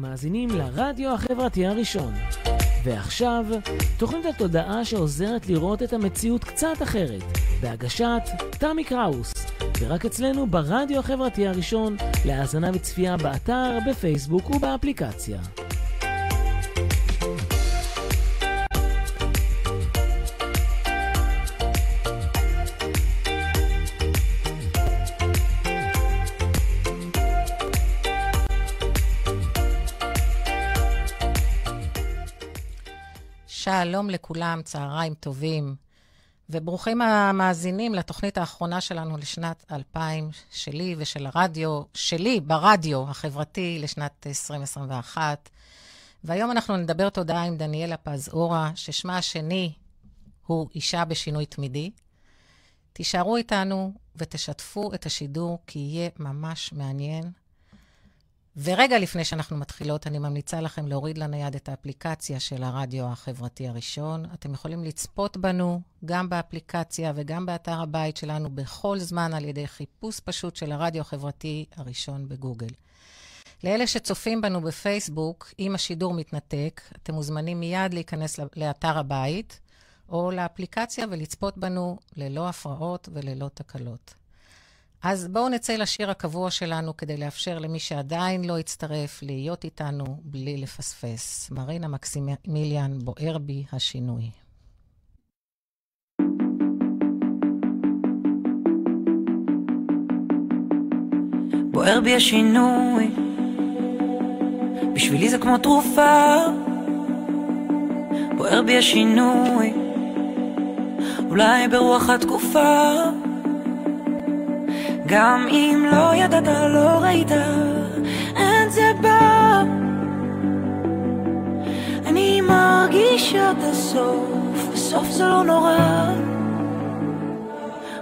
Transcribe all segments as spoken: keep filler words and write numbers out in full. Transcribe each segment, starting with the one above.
אתם מאזינים לרדיו החברתי הראשון. ועכשיו, תוכנית התודעה שעוזרת לראות את המציאות קצת אחרת, בהגשת תמי קראוס, ורק אצלנו ברדיו החברתי הראשון, להאזנה וצפייה באתר, בפייסבוק ובאפליקציה. שלום לכולם, צהריים טובים, וברוכים המאזינים לתוכנית האחרונה שלנו לשנת אלפיים שלי ושל הרדיו, שלי ברדיו החברתי לשנת עשרים עשרים ואחת. והיום אנחנו נדבר תודעה עם דניאלה פז אורה, ששמה השני הוא אישה בשינוי תמידי. תישארו איתנו ותשתפו את השידור, כי יהיה ממש מעניין. ורגע לפני שאנחנו מתחילות, אני ממליצה לכם להוריד לנייד את האפליקציה של הרדיו החברתי הראשון. אתם יכולים לצפות בנו גם באפליקציה וגם באתר הבית שלנו בכל זמן על ידי חיפוש פשוט של הרדיו החברתי הראשון בגוגל. לאלה שצופים בנו בפייסבוק, אם השידור מתנתק, אתם מוזמנים מיד להיכנס לאתר הבית או לאפליקציה ולצפות בנו ללא הפרעות וללא תקלות. אז בואו נצא לשיר הקבוע שלנו כדי לאפשר למי שעדיין לא יצטרף להיות איתנו בלי לפספס. מרינה מקסימיליאן, בוער בי השינוי. בוער בי השינוי, בשבילי זה כמו תרופה. בוער בי השינוי, אולי ברוח התקופה. גם אם לא ידעת, לא ראית את זה בא, אני מרגישה את הסוף, בסוף זה לא נורא.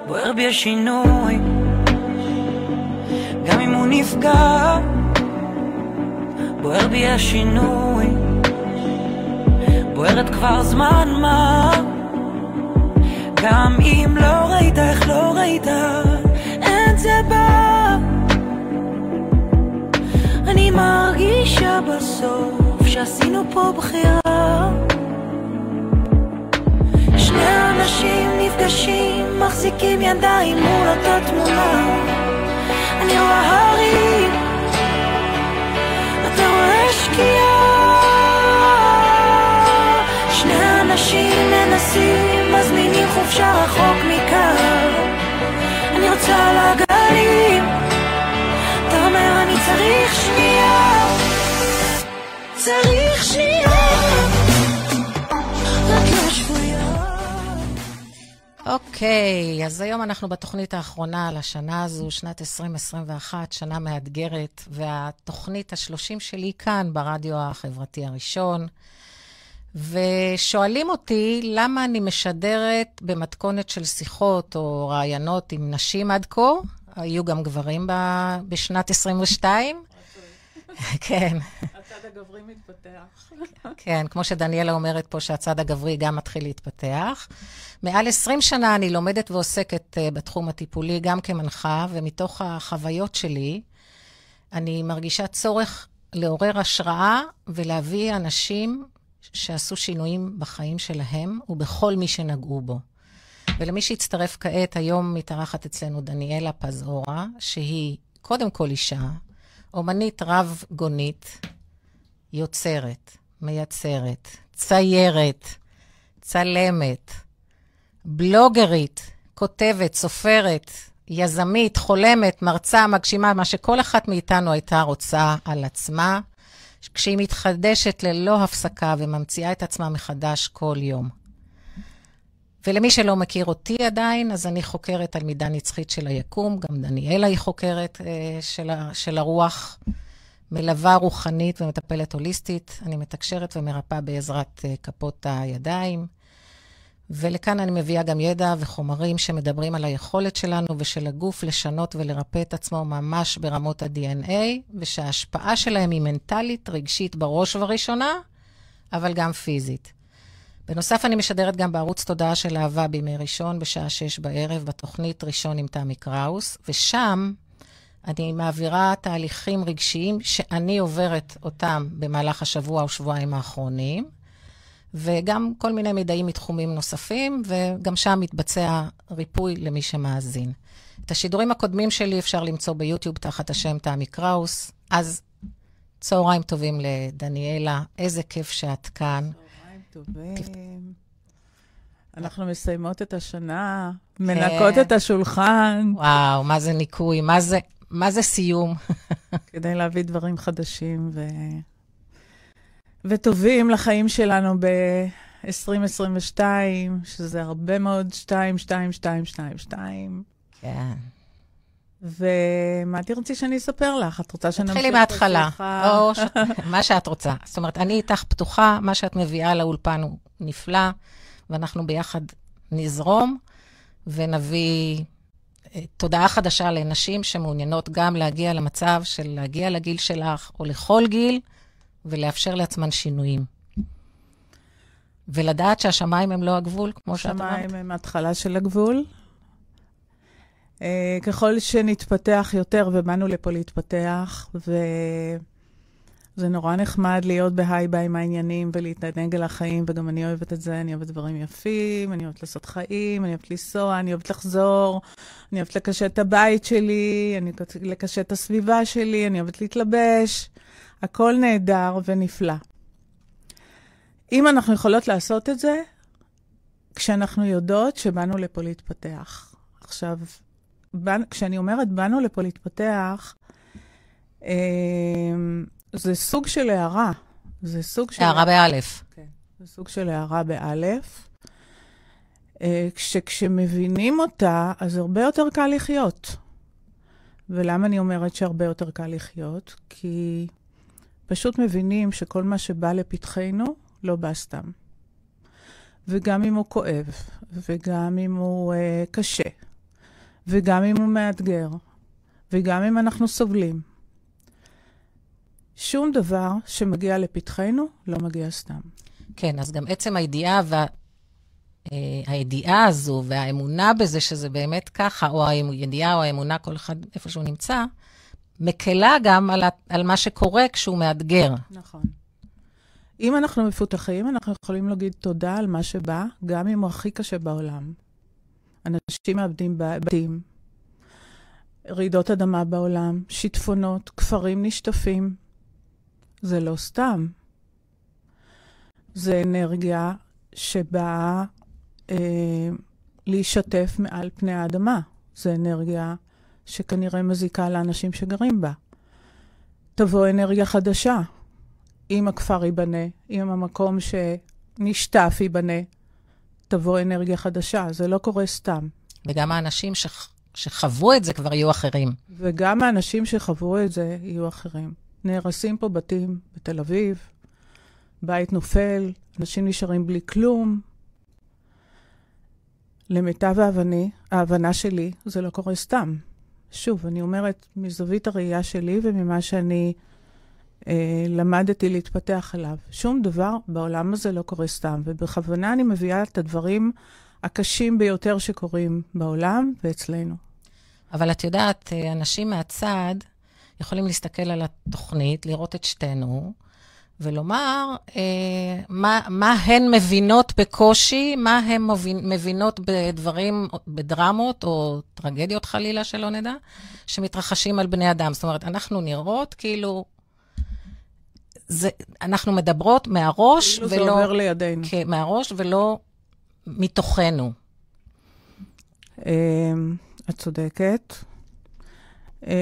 בוער בי השינוי, גם אם הוא נפגע. בוער בי השינוי, בוערת כבר זמן מה. גם אם לא ראית, איך לא ראית זה בא, אני מרגישה בסוף שעשינו פה בחירה. שני אנשים נפגשים, מחזיקים ידיים מול אותה תמונה. אני רואה הרים, אתה רואה שקיעה. שני אנשים מנסים, מזמינים חופשה רחוק מכאן. אני רוצה להגע אתה אומר אני צריך שנייה, צריך שנייה, רק לא שבויה. אוקיי, אז היום אנחנו בתוכנית האחרונה לשנה הזו, שנת עשרים עשרים ואחת, שנה מאתגרת, והתוכנית השלושים שלי כאן ברדיו החברתי הראשון. ושואלים אותי למה אני משדרת במתכונת של שיחות או רעיונות עם נשים עד כה. היו גם גברים ב... בשנת עשרים ושתיים. כן. הצד הגברי מתפתח. כן, כמו שדניאלה אומרת פה שהצד הגברי גם מתחיל להתפתח. מעל עשרים שנה אני לומדת ועוסקת בתחום הטיפולי גם כמנחה, ומתוך החוויות שלי אני מרגישה צורך לעורר השראה ולהביא אנשים שעשו שינויים בחיים שלהם ובכל מי שנגעו בו. ולמי שהצטרף כעת, היום מתארחת אצלנו דניאלה פז אורה, שהיא קודם כל אישה, אומנית רב גונית, יוצרת, מייצרת, ציירת, צלמת, בלוגרית, כותבת, סופרת, יזמית, חולמת, מרצה, מגשימה, מה שכל אחת מאיתנו הייתה רוצה על עצמה, כשהיא מתחדשת ללא הפסקה וממציאה את עצמה מחדש כל יום. ולמי שלא מכיר אותי עדיין, אז אני חוקרת תלמידה נצחית של היקום, גם דניאלה היא חוקרת אה, של, ה, של הרוח, מלווה רוחנית ומטפלת הוליסטית, אני מתקשרת ומרפאה בעזרת אה, כפות הידיים, ולכאן אני מביאה גם ידע וחומרים שמדברים על היכולת שלנו ושל הגוף לשנות ולרפא את עצמו ממש ברמות ה-די אן איי, ושההשפעה שלהם היא מנטלית, רגשית בראש ובראשונה, אבל גם פיזית. בנוסף, אני משדרת גם בערוץ תודעה של אהבה בימי ראשון, בשעה שש בערב, בתוכנית ראשון עם תמי קראוס, ושם אני מעבירה תהליכים רגשיים שאני עוברת אותם במהלך השבוע או שבועיים האחרונים, וגם כל מיני מידעים מתחומים נוספים, וגם שם מתבצע ריפוי למי שמאזין. את השידורים הקודמים שלי אפשר למצוא ביוטיוב תחת השם תמי קראוס. אז צהריים טובים לדניאלה, איזה כיף שאת כאן. צהריים טובים. כיף... אנחנו מסיימות את השנה, כן. מנקות את השולחן. וואו, מה זה ניקוי, מה זה, מה זה סיום. כדי להביא דברים חדשים ו... וטובים לחיים שלנו ב-עשרים עשרים ושתיים, שזה הרבה מאוד שתיים, שתיים, שתיים, שתיים, שתיים. כן. ומה תרצי שאני אספר לך? את רוצה שנמשיך? תתחילי מההתחלה, או ש... מה שאת רוצה. זאת אומרת, אני איתך פתוחה, מה שאת מביאה לאולפן הוא נפלא, ואנחנו ביחד נזרום, ונביא תודעה חדשה לנשים שמעוניינות גם להגיע למצב של להגיע לגיל שלך, או לכל גיל, ולאפשר לעצמן שינויים. ולדעת שהשמיים הם לא הגבול, כמו שאת אמרת. השמיים הם ההתחלה של הגבול. Uh, ככל שנתפתח יותר, ובאנו לפה להתפתח, וזה נורא נחמד להיות בהיי ביי עם העניינים, ולהתענג על החיים, וגם אני אוהבת את זה, אני אוהבת דברים יפים, אני אוהבת לעשות חיים, אני אוהבת לנסוע, אני אוהבת לחזור, אני אוהבת לקשט את הבית שלי, אני אוהבת לקשט את הסביבה שלי, אני אוהבת להתלבש, הכל נהדר ונפלא. אם אנחנו יכולות לעשות את זה, כשאנחנו יודעות שבאנו לפה להתפתח. עכשיו, בנ... כשאני אומרת באנו לפה להתפתח, אה, זה סוג של הערה. זה סוג של... הערה באלף. כן, זה סוג של הערה באלף. אה, כשמבינים אותה, אז הרבה יותר קל לחיות. ולמה אני אומרת שהרבה יותר קל לחיות? כי פשוט מבינים שכל מה שבא לפתחנו לא בא סתם. וגם אם הוא כואב, וגם אם הוא אה, קשה, וגם אם הוא מאתגר, וגם אם אנחנו סובלים. שום דבר שמגיע לפתחנו לא מגיע סתם. כן, אז גם עצם הידיעה, וה... הידיעה הזו והאמונה בזה שזה באמת ככה, או הידיעה או האמונה, כל אחד איפה שהוא נמצא, מקלה גם על, על מה שקורה כשהוא מאתגר. נכון. אם אנחנו מפותחים, אנחנו יכולים להגיד תודה על מה שבא, גם אם הוא הכי קשה בעולם. אנשים מאבדים בתים, רעידות אדמה בעולם, שיטפונות, כפרים נשטפים. זה לא סתם. זה אנרגיה שבאה אה, להישתף מעל פני האדמה. זה אנרגיה שכנראה מזיקה לאנשים שגרים בה. תבוא אנרגיה חדשה. אם הכפר ייבנה, אם המקום שנשטף ייבנה, תבוא אנרגיה חדשה, זה לא קורה סתם. וגם האנשים שח... שחוו את זה כבר יהיו אחרים. וגם האנשים שחוו את זה יהיו אחרים. נהרסים פה בתים בתל אביב, בית נופל, אנשים נשארים בלי כלום. למיטב ההבני, ההבנה שלי, זה לא קורה סתם. שוב, אני אומרת מזווית הראייה שלי וממה שאני למדתי להתפתח עליו. שום דבר בעולם הזה לא קורה סתם, ובכוונה אני מביאה את הדברים הקשים ביותר שקורים בעולם ואצלנו. אבל את יודעת, אנשים מהצד יכולים להסתכל על התוכנית, לראות את שתינו, ולומר, אה, מה, מה הן מבינות בקושי, מה הן מבינות בדברים, בדרמות או טרגדיות חלילה שלא נדע, שמתרחשים על בני אדם. זאת אומרת, אנחנו נראות כאילו, זה, אנחנו מדברות מהראש ולא... זה עובר לידינו. כן, מהראש ולא מתוכנו. את צודקת.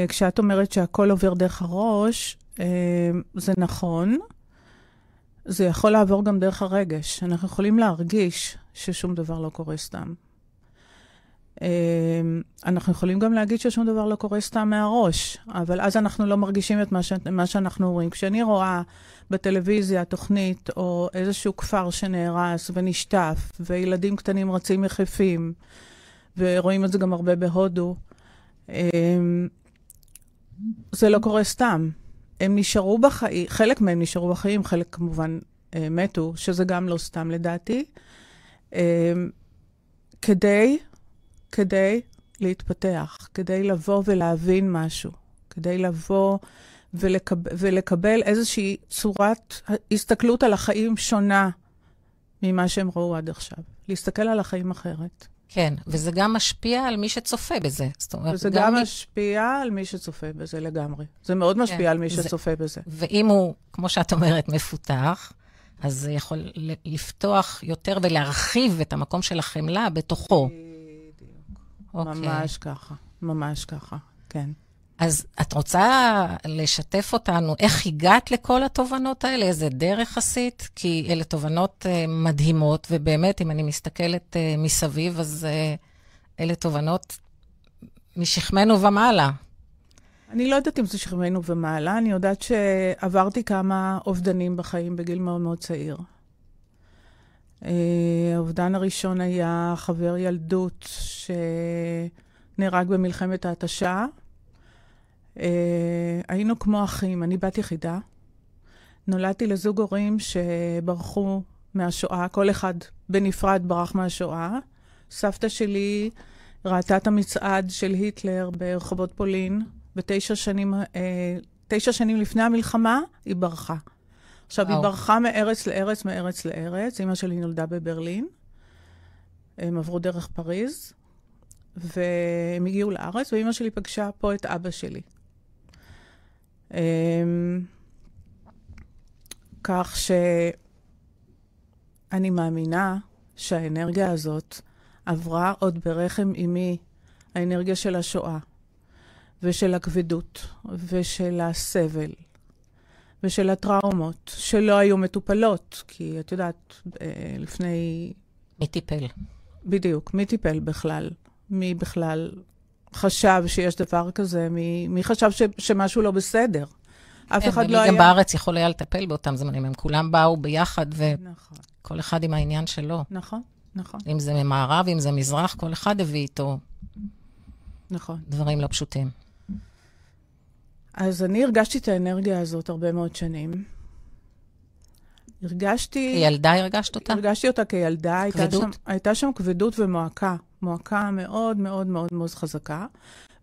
כשאת אומרת שהכל עובר דרך הראש, זה נכון. זה יכול לעבור גם דרך הרגש. אנחנו יכולים להרגיש ששום דבר לא קורה סתם. אנחנו יכולים גם להגיד ששום דבר לא קורה סתם מהראש, אבל אז אנחנו לא מרגישים את מה, ש... מה שאנחנו רואים. כשאני רואה בטלוויזיה תוכנית או איזשהו כפר שנהרס ונשטף, וילדים קטנים רצים יחפים, ורואים את זה גם הרבה בהודו, זה לא קורה סתם. הם נשארו בחיים, חלק מהם נשארו בחיים, חלק כמובן מתו, שזה גם לא סתם לדעתי, כדי... כדי להתפתח, כדי לבוא ולהבין משהו. כדי לבוא ולקב... ולקבל איזושהי צורת הסתכלות על החיים שונה ממה שהם ראו עד עכשיו. להסתכל על החיים אחרת. כן, וזה גם משפיע על מי שצופה בזה. זאת אומרת, זה גם, גם מי... משפיע על מי שצופה בזה לגמרי. זה מאוד משפיע כן, על מי שצופה זה... בזה. ואם הוא, כמו שאת אומרת, מפותח, אז זה יכול לפתוח יותר ולהרחיב את המקום של החמלה בתוכו. בדיוק. Okay. ממש ככה, ממש ככה, כן. אז את רוצה לשתף אותנו, איך הגעת לכל התובנות האלה? איזה דרך עשית? כי אלה תובנות uh, מדהימות, ובאמת, אם אני מסתכלת uh, מסביב, אז uh, אלה תובנות משכמנו ומעלה. אני לא יודעת אם זה שכמנו ומעלה, אני יודעת שעברתי כמה אובדנים בחיים בגיל מאוד מאוד צעיר. האובדן הראשון היה חבר ילדות שנהרג במלחמת ההתשה. היינו כמו אחים, אני בת יחידה. נולדתי לזוג הורים שברחו מהשואה, כל אחד בנפרד ברח מהשואה. סבתא שלי ראתה את המצעד של היטלר ברחובות פולין. בתשע שנים, תשע שנים לפני המלחמה, היא ברחה. עכשיו, היא ברחה מארץ לארץ, מארץ לארץ. אמא שלי נולדה בברלין. הם עברו דרך פריז, והם הגיעו לארץ, ואמא שלי פגשה פה את אבא שלי. כך שאני מאמינה שהאנרגיה הזאת עברה עוד ברחם אמי, האנרגיה של השואה. ושל הכבדות, ושל הסבל, ושל הטראומות, שלא היו מטופלות, כי את יודעת, לפני... מי טיפל? בדיוק, מי טיפל בכלל? מי בכלל חשב שיש דבר כזה? מי, מי חשב ש, שמשהו לא בסדר? אף כן, אחד לא היה... גם בארץ יכול היה לטפל באותם זמנים, הם כולם באו ביחד, נכון. וכל אחד עם העניין שלו. נכון, נכון. אם זה ממערב, אם זה מזרח, כל אחד הביא איתו. נכון. דברים לא פשוטים. אז אני הרגשתי את האנרגיה הזאת הרבה מאוד שנים. הרגשתי... כילדה הרגשת אותה? הרגשתי אותה כילדה. כבדות? הייתה שם, הייתה שם כבדות ומועקה. מועקה מאוד מאוד מאוד מאוד חזקה.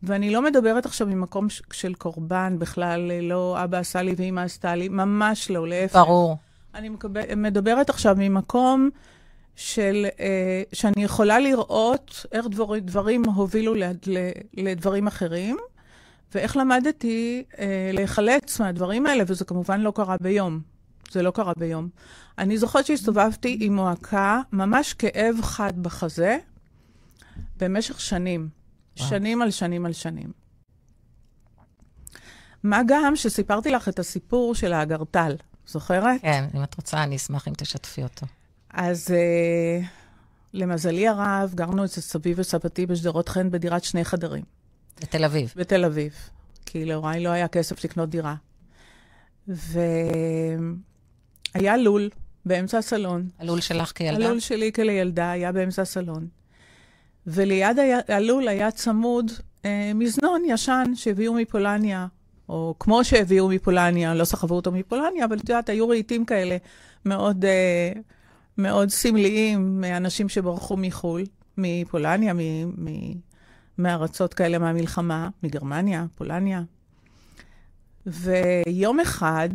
ואני לא מדברת עכשיו ממקום ש- של קורבן בכלל, לא אבא עשה לי ואמא עשתה לי, ממש לא, להפך. ברור. אני מקב... מדברת עכשיו ממקום... של, אה, שאני יכולה לראות איך דבר, דברים הובילו ל, ל, לדברים אחרים, ואיך למדתי אה, להיחלץ מהדברים האלה, וזה כמובן לא קרה ביום. זה לא קרה ביום. אני זוכרת שהסתובבתי עם מועקה, ממש כאב חד בחזה, במשך שנים. וואו. שנים על שנים על שנים. מה גם שסיפרתי לך את הסיפור של האגרטל, זוכרת? כן, אם את רוצה, אני אשמח אם תשתפי אותו. אז uh, למזלי הרב, גרנו אצל סבי וסבתי בשדרות חן בדירת שני חדרים. בתל אביב. בתל אביב. כי להוריי לא היה כסף לקנות דירה. והיה לול באמצע הסלון. הלול שלך כילדה? הלול שלי כילדה היה באמצע הסלון. וליד היה, הלול היה צמוד uh, מזנון ישן שהביאו מפולניה. או כמו שהביאו מפולניה, לא סחבו אותו מפולניה, אבל את יודעת, היו רעיתים כאלה מאוד... Uh, מאוד סמליים מאנשים שברחו מחול, מפולניה, מארצות כאלה מהמלחמה, מגרמניה, פולניה. ויום אחד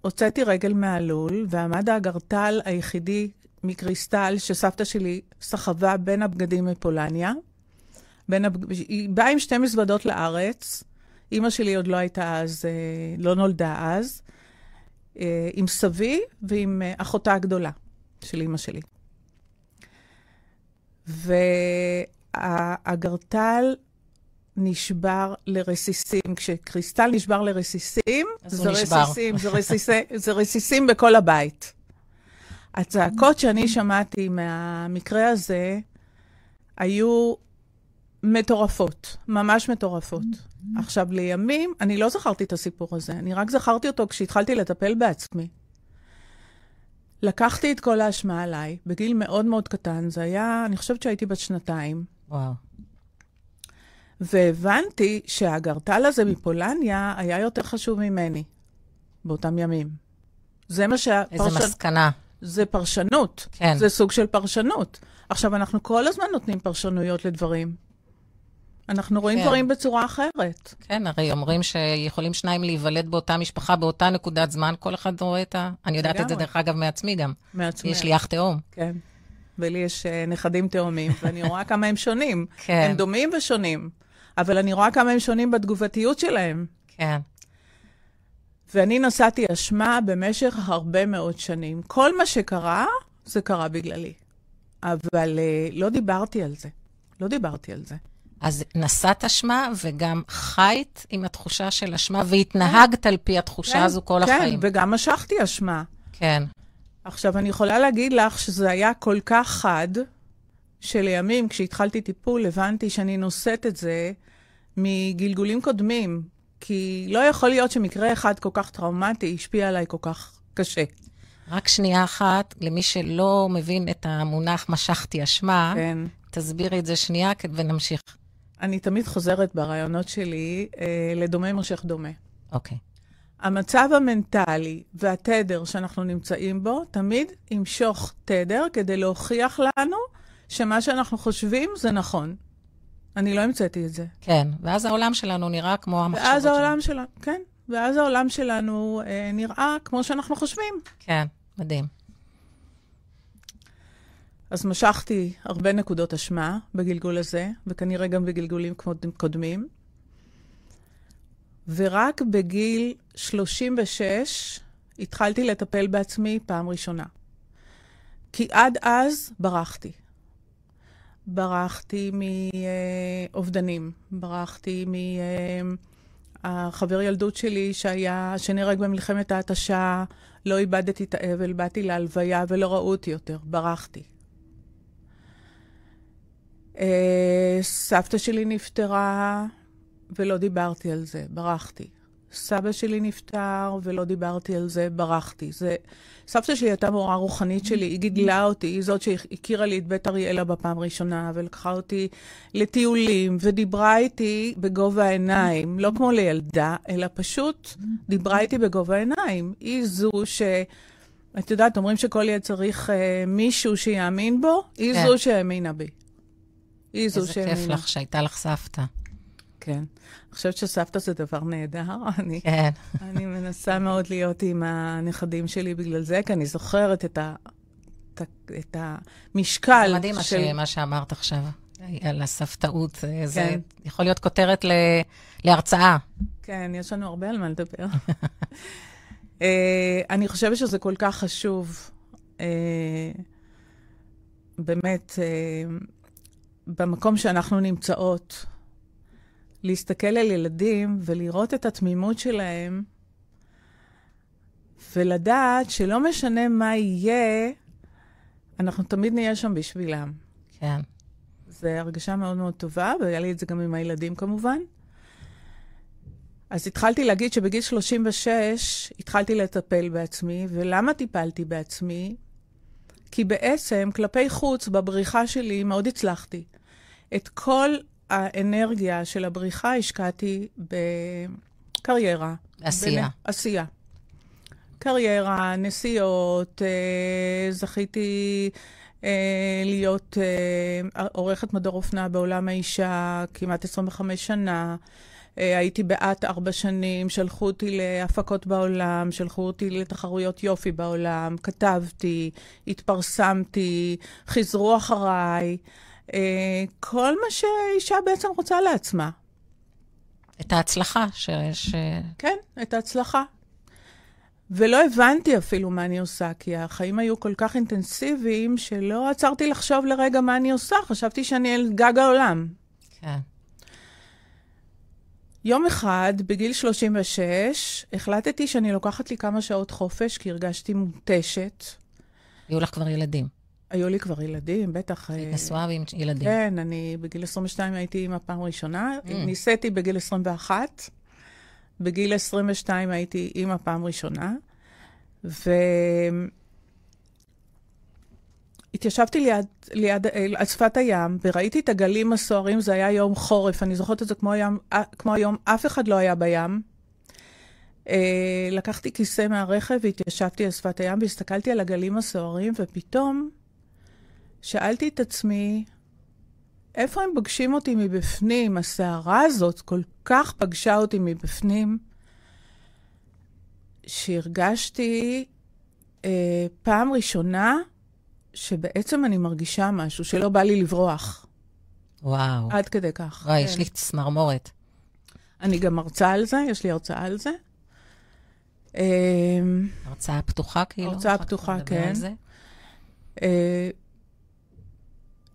הוצאתי רגל מהלול, ועמד האגרטל היחידי מקריסטל שסבתא שלי סחבה בין הבגדים מפולניה. בין הבג... היא באה עם שתי מזוודות לארץ, אמא שלי עוד לא הייתה אז, לא נולדה אז, עם סבי ועם אחותה הגדולה. של אמא שלי. והאגרטל נשבר לרסיסים. כשקריסטל נשבר לרסיסים, זה רסיסים, זה רסיסים, זה רסיסים בכל הבית. הצעקות שאני שמעתי מהמקרה הזה, היו מטורפות, ממש מטורפות. עכשיו, לימים, אני לא זכרתי את הסיפור הזה, אני רק זכרתי אותו כשהתחלתי לטפל בעצמי. לקחתי את כל האשמה עליי, בגיל מאוד מאוד קטן, זה היה, אני חושבת שהייתי בת שנתיים. וואו. והבנתי שהגרטל הזה מפולניה היה יותר חשוב ממני, באותם ימים. זה מה שהפרשנות... איזה מסקנה. זה פרשנות. כן. זה סוג של פרשנות. עכשיו, אנחנו כל הזמן נותנים פרשנויות לדברים. אנחנו רואים דברים בצורה אחרת. כן, הרי אומרים שיכולים שניים להיוולד באותה משפחה, באותה נקודת זמן, כל אחד רואה את ה... אני יודעת את זה דרך אגב מעצמי גם. מעצמי. יש לי אח תאום. כן. ולי יש נכדים תאומים, ואני רואה כמה הם שונים. כן. הם דומים ושונים, אבל אני רואה כמה הם שונים בתגובתיות שלהם. כן. ואני נשאתי אשמה במשך הרבה מאוד שנים. כל מה שקרה, זה קרה בגללי. אבל לא דיברתי על זה. לא דיברתי על זה. אז נשאת אשמה וגם חיית עם התחושה של אשמה, והתנהגת על פי התחושה הזו כל החיים. כן, וגם משכתי אשמה. כן. עכשיו, אני יכולה להגיד לך שזה היה כל כך חד, שלימים, כשהתחלתי טיפול, הבנתי שאני נושאת את זה מגלגולים קודמים, כי לא יכול להיות שמקרה אחד כל כך טראומטי השפיע עליי כל כך קשה. רק שנייה אחת, למי שלא מבין את המונח משכתי אשמה, כן. תסבירי את זה שנייה ונמשיך. אני תמיד חוזרת ברעיונות שלי אה, לדומה מושך דומה. אוקיי. המצב המנטלי והתדר שאנחנו נמצאים בו, תמיד ימשוך תדר כדי להוכיח לנו שמה שאנחנו חושבים זה נכון. אני לא המצאתי את זה. כן, ואז העולם שלנו נראה כמו המחשבות ואז העולם שלנו. שלנו, כן. ואז העולם שלנו אה, נראה כמו שאנחנו חושבים. כן, מדהים. אז משכתי הרבה נקודות אשמה בגלגול הזה, וכנראה גם בגלגולים קודמים. ורק בגיל שלושים ושש התחלתי לטפל בעצמי פעם ראשונה. כי עד אז ברחתי. ברחתי מאובדנים, ברחתי מהחבר ילדות שלי שהיה, שנהרג במלחמת ההתשה, לא איבדתי את האבל, באתי להלוויה ולא ראו אותי יותר, ברחתי. סבתא שלי נפטרה ולא דיברתי על זה, ברחתי. סבא שלי נפטר ולא דיברתי על זה, ברחתי. זה... סבתא שלי הייתה מורה רוחנית שלי, היא גידלה אותי, היא זאת שהכירה לי את בית אריאלה בפעם ראשונה, ולקחה אותי לטיולים, ודיברה איתי בגובה העיניים, לא כמו לילדה, אלא פשוט דיברה איתי בגובה העיניים. היא זו ש... את יודעת, אומרים שכל יהיה צריך אה, מישהו שיאמין בו, היא כן. זו שהאמינה בי. איזה כיף לך שהייתה לך סבתא. כן. אני חושבת שסבתא זה דבר נהדר. אני, כן. אני מנסה מאוד להיות עם הנכדים שלי בגלל זה, כי אני זוכרת את, ה, את, את המשקל. מדהים של... מה שאמרת עכשיו על הסבתאות. כן. זה יכול להיות כותרת ל, להרצאה. כן, יש לנו הרבה על מה לדבר. אני חושבת שזה כל כך חשוב. באמת... במקום שאנחנו נמצאות, להסתכל על ילדים ולראות את התמימות שלהם, ולדעת שלא משנה מה יהיה, אנחנו תמיד נהיה שם בשבילם. כן. זו הרגשה מאוד מאוד טובה, והיה לי את זה גם עם הילדים כמובן. אז התחלתי להגיד שבגיל שלושים ושש התחלתי לטפל בעצמי, ולמה טיפלתי בעצמי? כי בעצם כלפי חוץ בבריחה שלי מאוד הצלחתי. את כל האנרגיה של הבריחה השקעתי בקריירה. עשייה. בנ... עשייה. קריירה, נסיעות, אה, זכיתי אה, להיות אה, עורכת מדור אופנה בעולם האישה כמעט עשרים וחמש שנה. אה, הייתי בעת ארבע שנים, שלחו אותי להפקות בעולם, שלחו אותי לתחרויות יופי בעולם, כתבתי, התפרסמתי, חזרו אחריי. כל מה שאישה בעצם רוצה לעצמה. את ההצלחה. ש... ש... כן, את ההצלחה. ולא הבנתי אפילו מה אני עושה, כי החיים היו כל כך אינטנסיביים, שלא עצרתי לחשוב לרגע מה אני עושה, חשבתי שאני על גג העולם. כן. יום אחד, בגיל שלושים ושש, החלטתי שאני לוקחת לי כמה שעות חופש, כי הרגשתי מותשת. היו לך כבר ילדים. היו לי כבר ילדים, בטח. נשואה עם ילדים. כן, אני בגיל עשרים ושתיים הייתי אמא פעם ראשונה. Mm. ניסיתי בגיל עשרים ואחת. בגיל עשרים ושתיים הייתי אמא פעם ראשונה. והתיישבתי ליד, ליד, על שפת הים, וראיתי את הגלים הסוערים, זה היה יום חורף. אני זוכרת את זה כמו, ים, כמו היום, אף אחד לא היה בים. לקחתי כיסא מהרכב והתיישבתי על שפת הים, והסתכלתי על הגלים הסוערים, ופתאום... שאלתי את עצמי, איפה הם פגשים אותי מבפנים? הסערה הזאת כל כך פגשה אותי מבפנים, שהרגשתי אה, פעם ראשונה שבעצם אני מרגישה משהו, שלא בא לי לברוח. וואו. עד כדי כך. וואי, כן. יש לי צמרמורת. אני גם מרצה על זה, יש לי הרצאה על זה. הרצאה פתוחה כאילו? הרצאה פתוחה, כן.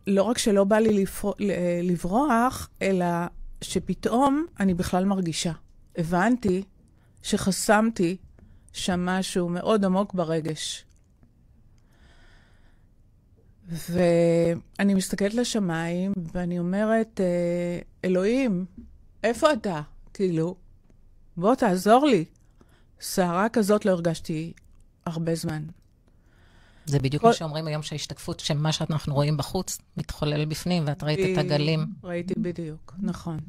לא רק שלא בא לי לברוח, אלא שפתאום אני בכלל מרגישה. הבנתי שחסמתי שם משהו מאוד עמוק ברגש. ואני מסתכלת לשמיים ואני אומרת, אלוהים, איפה אתה? כאילו, בוא תעזור לי. סערה כזאת לא הרגשתי הרבה זמן. זה בדיוק מה שאומרים היום שההשתקפות, שמה שאנחנו רואים בחוץ, מתחולל בפנים, ואת ראית את הגלים. ראיתי בדיוק, נכון.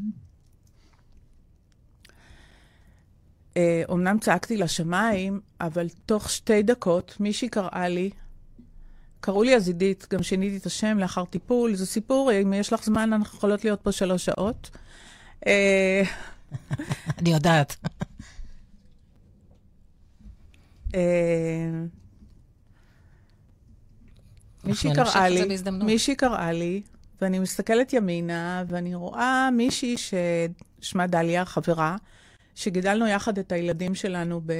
אומנם צעקתי לשמיים, אבל תוך שתי דקות מישהי קראה לי, קראו לי הזידית, גם שיניתי את השם לאחר טיפול, זה סיפור, אם יש לך זמן, אנחנו יכולות להיות פה שלוש שעות. אני יודעת. מישהי קראה לי, מישהי קראה לי, ואני מסתכלת ימינה, ואני רואה מישהי ששמה דליה, חברה, שגידלנו יחד את הילדים שלנו ב...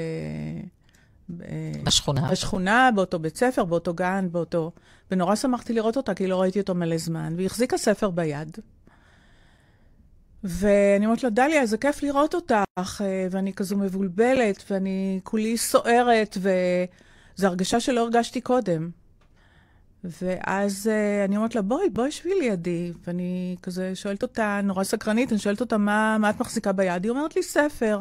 בשכונה. בשכונה, באותו בית ספר, באותו גן, באותו... ונורא שמחתי לראות אותה, כי לא ראיתי אותו מלא זמן, והיא החזיקה ספר ביד. ואני אומרת לה, דליה, איזה כיף לראות אותך, ואני כזו מבולבלת, ואני כולי סוערת, וזו הרגשה שלא הרגשתי קודם. ואז אני אומרת לה, בואי, בואי שבי לידי, ואני כזה שואלת אותה, נורא סקרנית, אני שואלת אותה, מה, מה את מחזיקה ביד? היא אומרת לי, ספר.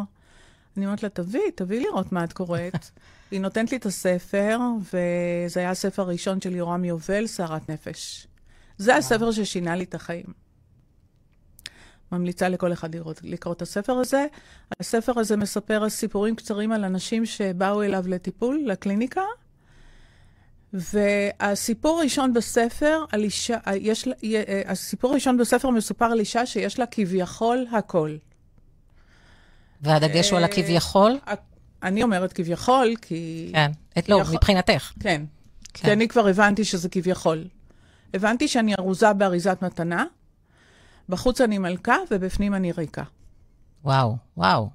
אני אומרת לה, תביאי, תביאי לראות מה את קוראת. היא נותנת לי את הספר, וזה היה הספר הראשון של יורם יובל, סערת נפש. זה הספר ששינה לי את החיים. ממליצה לכל אחד לקרוא את הספר הזה. הספר הזה מספר סיפורים קצרים על אנשים שבאו אליו לטיפול, לקליניקה. והסיפור הראשון בספר, על אישה, יש, הסיפור הראשון בספר מסופר על אישה שיש לה כביכול הכל. והדגש הוא על הכביכול? אני אומרת כביכול, כי... כן, את לא, מבחינתך. כן, כי אני כבר הבנתי שזה כביכול. הבנתי שאני ארוזה באריזת מתנה, בחוץ אני מלכה ובפנים אני ריקה. וואו, וואו.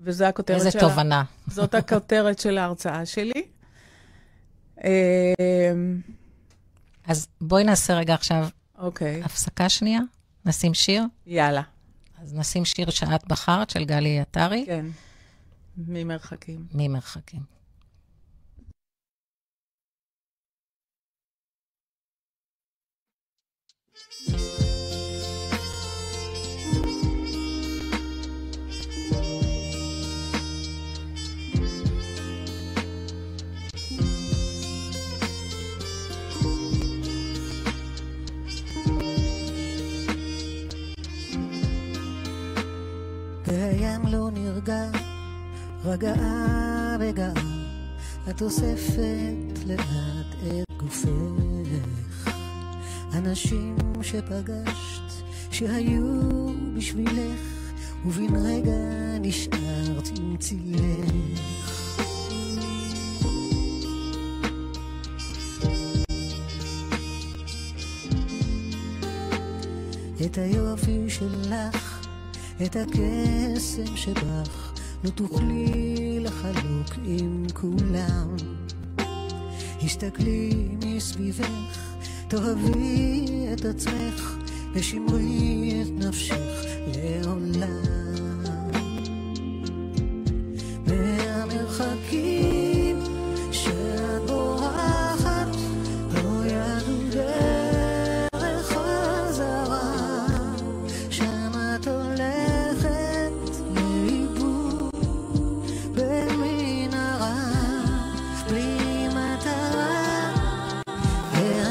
וזו הכותרת של... איזה תובנה. זאת הכותרת של ההרצאה שלי. אז בואי נעשה רגע עכשיו הפסקה שנייה, נשים שיר. יאללה. אז נשים שיר שאת בחרת של גלי יתרי. כן. ממרחקים. ממרחקים. הים לא נרגע, רגעה רגעה, את אוספת לאט את גופך. אנשים שפגשת, שהיו בשבילך, ובין רגע נשארת עם צילך. את היופי שלך, את הקסם שבך לא תוכלי לחלוק עם כולם. הסתכלי מסביבך, תאהבי את עצמך ושמרי את נפשך לעולם. מהמרחקים שאת בורחת לא ידעו דרך חזרה, שם את עולה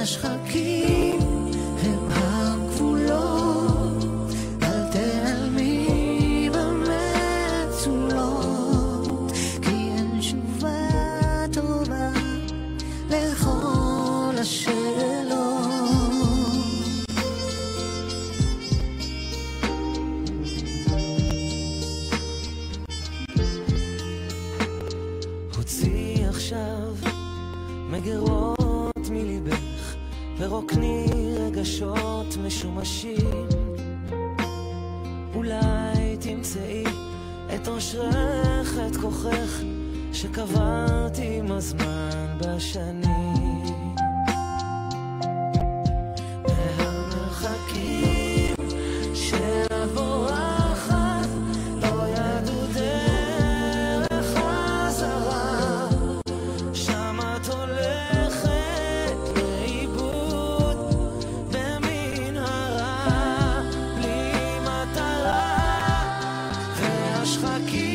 שחקים הם הגבולות, אל תעלמי גרגרות מליבך ורוקני רגשות משומשים, אולי תמצאי את אושרך, את כוחך שקברתי עם הזמן בשנים. מהמרחקים של הבורחת לא ידעו דרך חזרה, שם את הולכת לאיבוד במנהרה בלי מטרה, והשחקים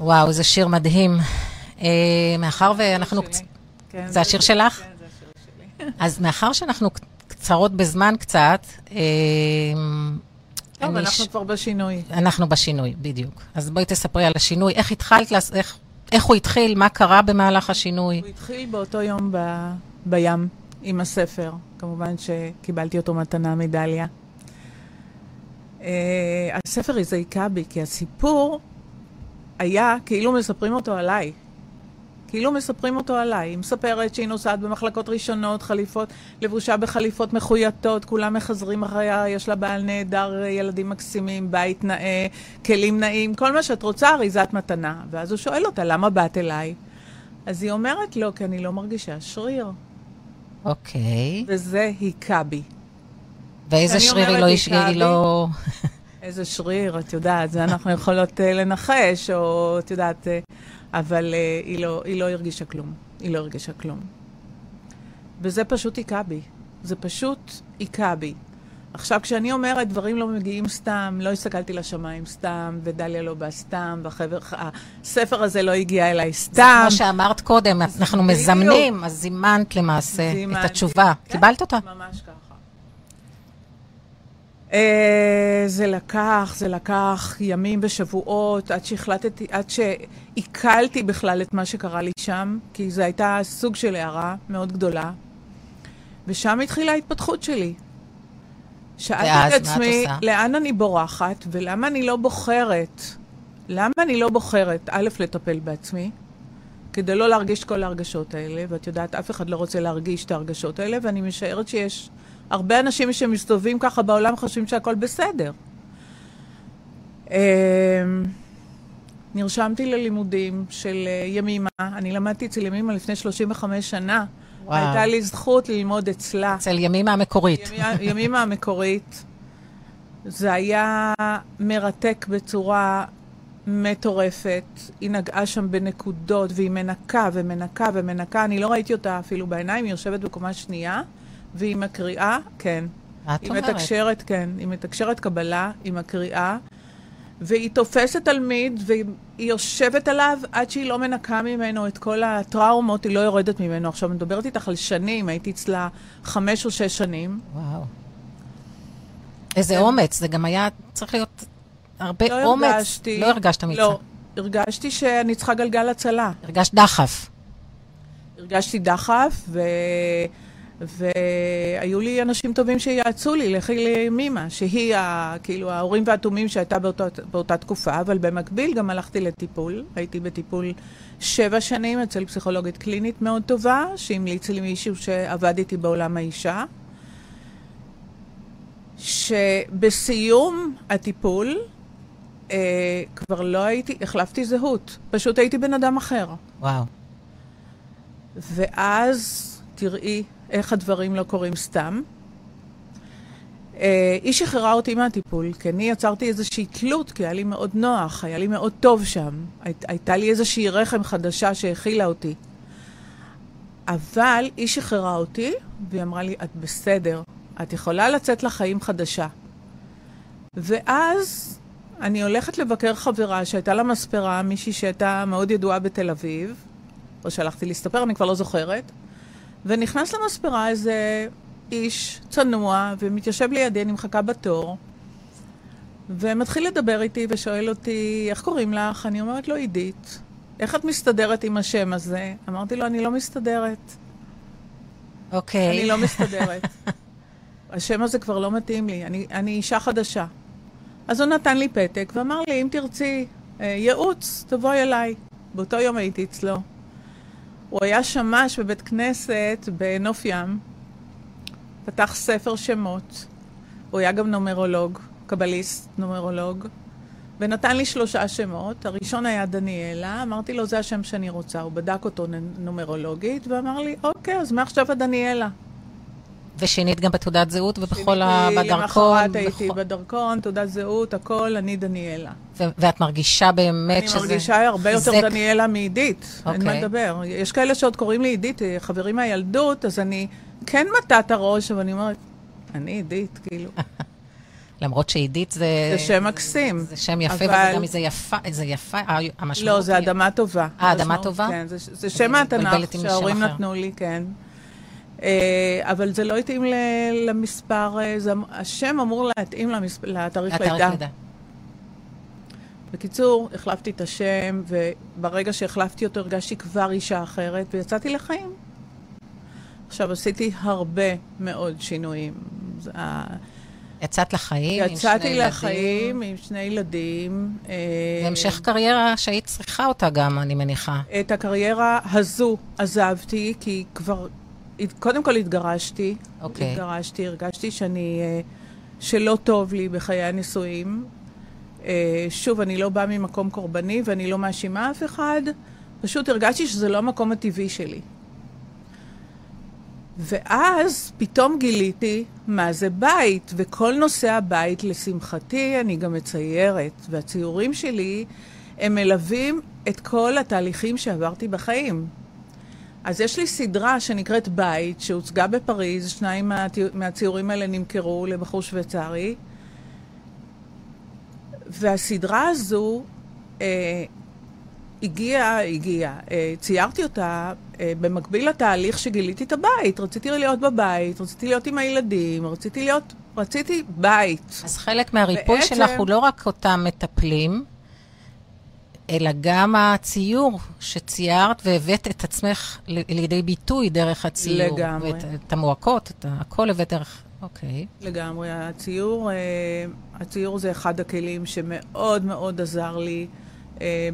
וואו, זה שיר מדהים. מאחר ואנחנו... זה השיר שלך? כן, זה השיר שלי. אז מאחר שאנחנו קצרות בזמן קצת... טוב, אנחנו כבר בשינוי. אנחנו בשינוי, בדיוק. אז בואי תספרי על השינוי. איך התחלת, איך הוא התחיל, מה קרה במהלך השינוי? הוא התחיל באותו יום בים, עם הספר. כמובן שקיבלתי אותו מתנה מדליה. הספר הזעיקה בי, כי הסיפור... היה כאילו מספרים אותו עליי. כאילו מספרים אותו עליי. היא מספרת שהיא נוסעת במחלקות ראשונות, חליפות, לבושה בחליפות מחוייתות, כולם מחזרים אחריה, יש לה בעל נהדר, ילדים מקסימים, בית נאה, כלים נאים, כל מה שאת רוצה, אריזת מתנה. ואז הוא שואל אותה, למה באת אליי? אז היא אומרת לו, כי אני לא מרגישה שריר. אוקיי. וזה היכה בי. ואיזה שריר היא לא השגיעה, היא לא... איזה שריר, את יודעת, זה אנחנו יכולות לנחש, או את יודעת, אבל היא לא, היא לא הרגישה כלום. היא לא הרגישה כלום. וזה פשוט היכה בי. זה פשוט היכה בי. עכשיו, כשאני אומרת, דברים לא מגיעים סתם, לא הסתכלתי לשמיים סתם, ודליה לא בא סתם, והספר הזה לא הגיע אליי סתם. זה כמו שאמרת קודם, אנחנו מזמנים, אז זימנת למעשה את התשובה. קיבלת אותה? ממש כך. זה לקח, זה לקח ימים ושבועות, עד שהחלטתי, עד שעיכלתי בכלל את מה שקרה לי שם, כי זה הייתה סוג של הערה מאוד גדולה. ושם התחילה ההתפתחות שלי. שאלתי את עצמי, לאן אני בורחת ולמה אני לא בוחרת? למה אני לא בוחרת, א', לטפל בעצמי, כדי לא להרגיש כל ההרגשות האלה, ואת יודעת, אף אחד לא רוצה להרגיש את ההרגשות האלה, ואני משערת שיש... הרבה אנשים שמסתובבים ככה בעולם חושבים שהכל בסדר. נרשמתי ללימודים של ימימה. אני למדתי אצל ימימה לפני שלושים וחמש שנה. הייתה לי זכות ללמוד אצלה. אצל ימימה המקורית. ימימה המקורית. זה היה מרתק בצורה מטורפת. היא נגעה שם בנקודות, והיא מנקה ומנקה ומנקה. אני לא ראיתי אותה אפילו בעיניים, היא יושבת בקומה שנייה. והיא מקריאה, כן. היא מתקשרת, כן. היא מתקשרת קבלה, היא מקריאה, והיא תופסת תלמיד, והיא יושבת עליו עד שהיא לא מנקה ממנו את כל הטראומות, היא לא יורדת ממנו. עכשיו, מדברת איתך על שנים, הייתי אצלה חמש או שש שנים. וואו. איזה אומץ, זה גם היה, צריך להיות הרבה אומץ. לא הרגשת אמיצה. לא, הרגשתי שאני צריכה גלגל הצלה. הרגשת דחף. הרגשתי דחף, ו... והיו לי אנשים טובים שיעצו לי, לכי למימה, שהיא, כאילו, ההורים והתומים שהייתה באותה, באותה תקופה, אבל במקביל גם הלכתי לטיפול. הייתי בטיפול שבע שנים אצל פסיכולוגית קלינית מאוד טובה, שהמליצה לי מישהו שעבד איתי בעולם האישה. שבסיום הטיפול אה, כבר לא הייתי, החלפתי זהות, פשוט הייתי בן אדם אחר. וואו. ואז תראי איך הדברים לא קורים סתם. אה, היא שחררה אותי מהטיפול, כי אני יצרתי איזושהי תלות, כי היה לי מאוד נוח, היה לי מאוד טוב שם. הי, הייתה לי איזושהי רחם חדשה שהכילה אותי. אבל היא שחררה אותי, והיא אמרה לי, את בסדר, את יכולה לצאת לחיים חדשה. ואז אני הולכת לבקר חברה שהייתה לה מספרה, מישהי שהייתה מאוד ידועה בתל אביב, או שהלכתי להסתפר, אני כבר לא זוכרת, ונכנס למספרה איזה איש צנוע, ומתיישב לידי, אני מחכה בתור, ומתחיל לדבר איתי ושואל אותי, איך קוראים לך? אני אומרת לו, עידית. איך את מסתדרת עם השם הזה? אמרתי לו, אני לא מסתדרת. אוקיי. אני לא מסתדרת. השם הזה כבר לא מתאים לי. אני, אני אישה חדשה. אז הוא נתן לי פתק ואמר לי, אם תרצי ייעוץ, תבואי אליי. באותו יום הייתי אצלו. הוא היה שמש בבית כנסת בנוף ים. פתח ספר שמות. הוא היה גם נומרולוג, קבליסט נומרולוג. ונתן לי שלושה שמות, הראשון היה דניאלה, אמרתי לו, זה השם שאני רוצה, הוא בדק אותו נומרולוגית, ואמר לי, אוקיי, אז מה עכשיו הדניאלה? ושינית גם בתעודת זהות ובכל ה... בדרכון? אחרת הייתי בכל... בדרכון, תעודת זהות, הכל, אני דניאלה. ו- ואת מרגישה באמת אני שזה... אני מרגישה הרבה יותר זה... דניאלה מעידית, אוקיי. אין מה לדבר. יש כאלה שעוד קוראים לי עידית, חברים מהילדות, אז אני כן מטעת הראש, אבל אני אומרת, אני עידית, כאילו... למרות שעידית זה... זה שם מקסים. זה, זה שם יפה, אבל... וזה גם איזה יפה, איזה יפה, המשמעות... לא, זה אדמה טובה. אה, אדמה משמעות, טובה? כן, זה, זה שם התנ"ך שההורים נתנו לי, כן. אה, אבל זה לא התאים ל, למספר, זה, השם אמור להתאים למספר, לתאריך לידה. בקיצור, החלפתי את השם, וברגע שהחלפתי אותו הרגשתי כבר אישה אחרת, ויצאתי לחיים. עכשיו, עשיתי הרבה מאוד שינויים. זה... יצאת לחיים עם שני ילדים. יצאתי לחיים עם שני ילדים. והמשך קריירה שהיית צריכה אותה גם, אני מניחה. את הקריירה הזו עזבתי, כי כבר, קודם כל התגרשתי. אוקיי. התגרשתי, הרגשתי שאני, שלא טוב לי בחיי הנישואים. שוב, אני לא באה ממקום קורבני ואני לא מאשימה אף אחד. פשוט הרגשתי שזה לא המקום הטבעי שלי. ואז פתאום גיליתי מה זה בית, וכל נושא הבית לשמחתי אני גם מציירת, והציורים שלי הם מלווים את כל התהליכים שעברתי בחיים. אז יש לי סדרה שנקראת בית, שהוצגה בפריז, שניים מהציורים האלה נמכרו לבחור שוויצרי, והסדרה הזו אה, הגיעה, הגיעה, אה, ציירתי אותה, במקביל לתהליך שגיליתי את הבית, רציתי להיות בבית, רציתי להיות עם הילדים, רציתי להיות, רציתי בית. אז חלק מהריפוי בעצם... שלך הוא לא רק אותם מטפלים, אלא גם הציור שציירת והבאת את עצמך לידי ביטוי דרך הציור. לגמרי. ואת, את המועקות, את הכל הבאת דרך, אוקיי. לגמרי, הציור, הציור זה אחד הכלים שמאוד מאוד עזר לי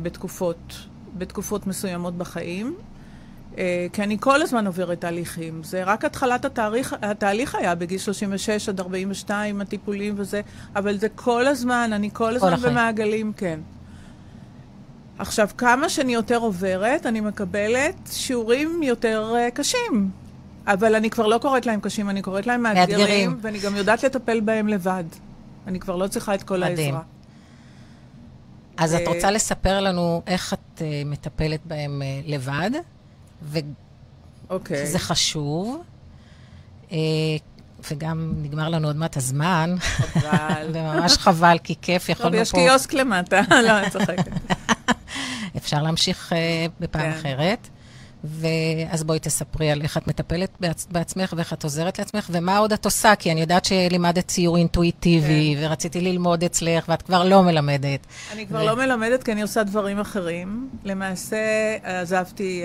בתקופות, בתקופות מסוימות בחיים. כי אני כל הזמן עוברת תהליכים. זה רק התחלת התאריך, התהליך היה בגיל שלושים ושש עד ארבעים ושתיים, הטיפולים וזה, אבל זה כל הזמן, אני כל הזמן במעגלים, כן. עכשיו, כמה שאני יותר עוברת, אני מקבלת שיעורים יותר uh, קשים. אבל אני כבר לא קוראת להם קשים, אני קוראת להם מאתגרים, ואני גם יודעת לטפל בהם לבד. אני כבר לא צריכה את כל העזרה. אז את רוצה לספר לנו איך את uh, מטפלת בהם uh, לבד? אוקיי. זה חשוב, וגם נגמר לנו עוד מעט הזמן. חבל. זה ממש חבל, כי כיף, יכולנו פה... טוב, יש קיוסק למטה, לא, אני צוחקת. אפשר להמשיך בפעם אחרת, ואז בואי תספרי על איך את מטפלת בעצמך, ואיך את עוזרת לעצמך, ומה עוד את עושה, כי אני יודעת שלימדת ציור אינטואיטיבי, ורציתי ללמוד אצלך, ואת כבר לא מלמדת. אני כבר לא מלמדת, כי אני עושה דברים אחרים. למעשה, עזבתי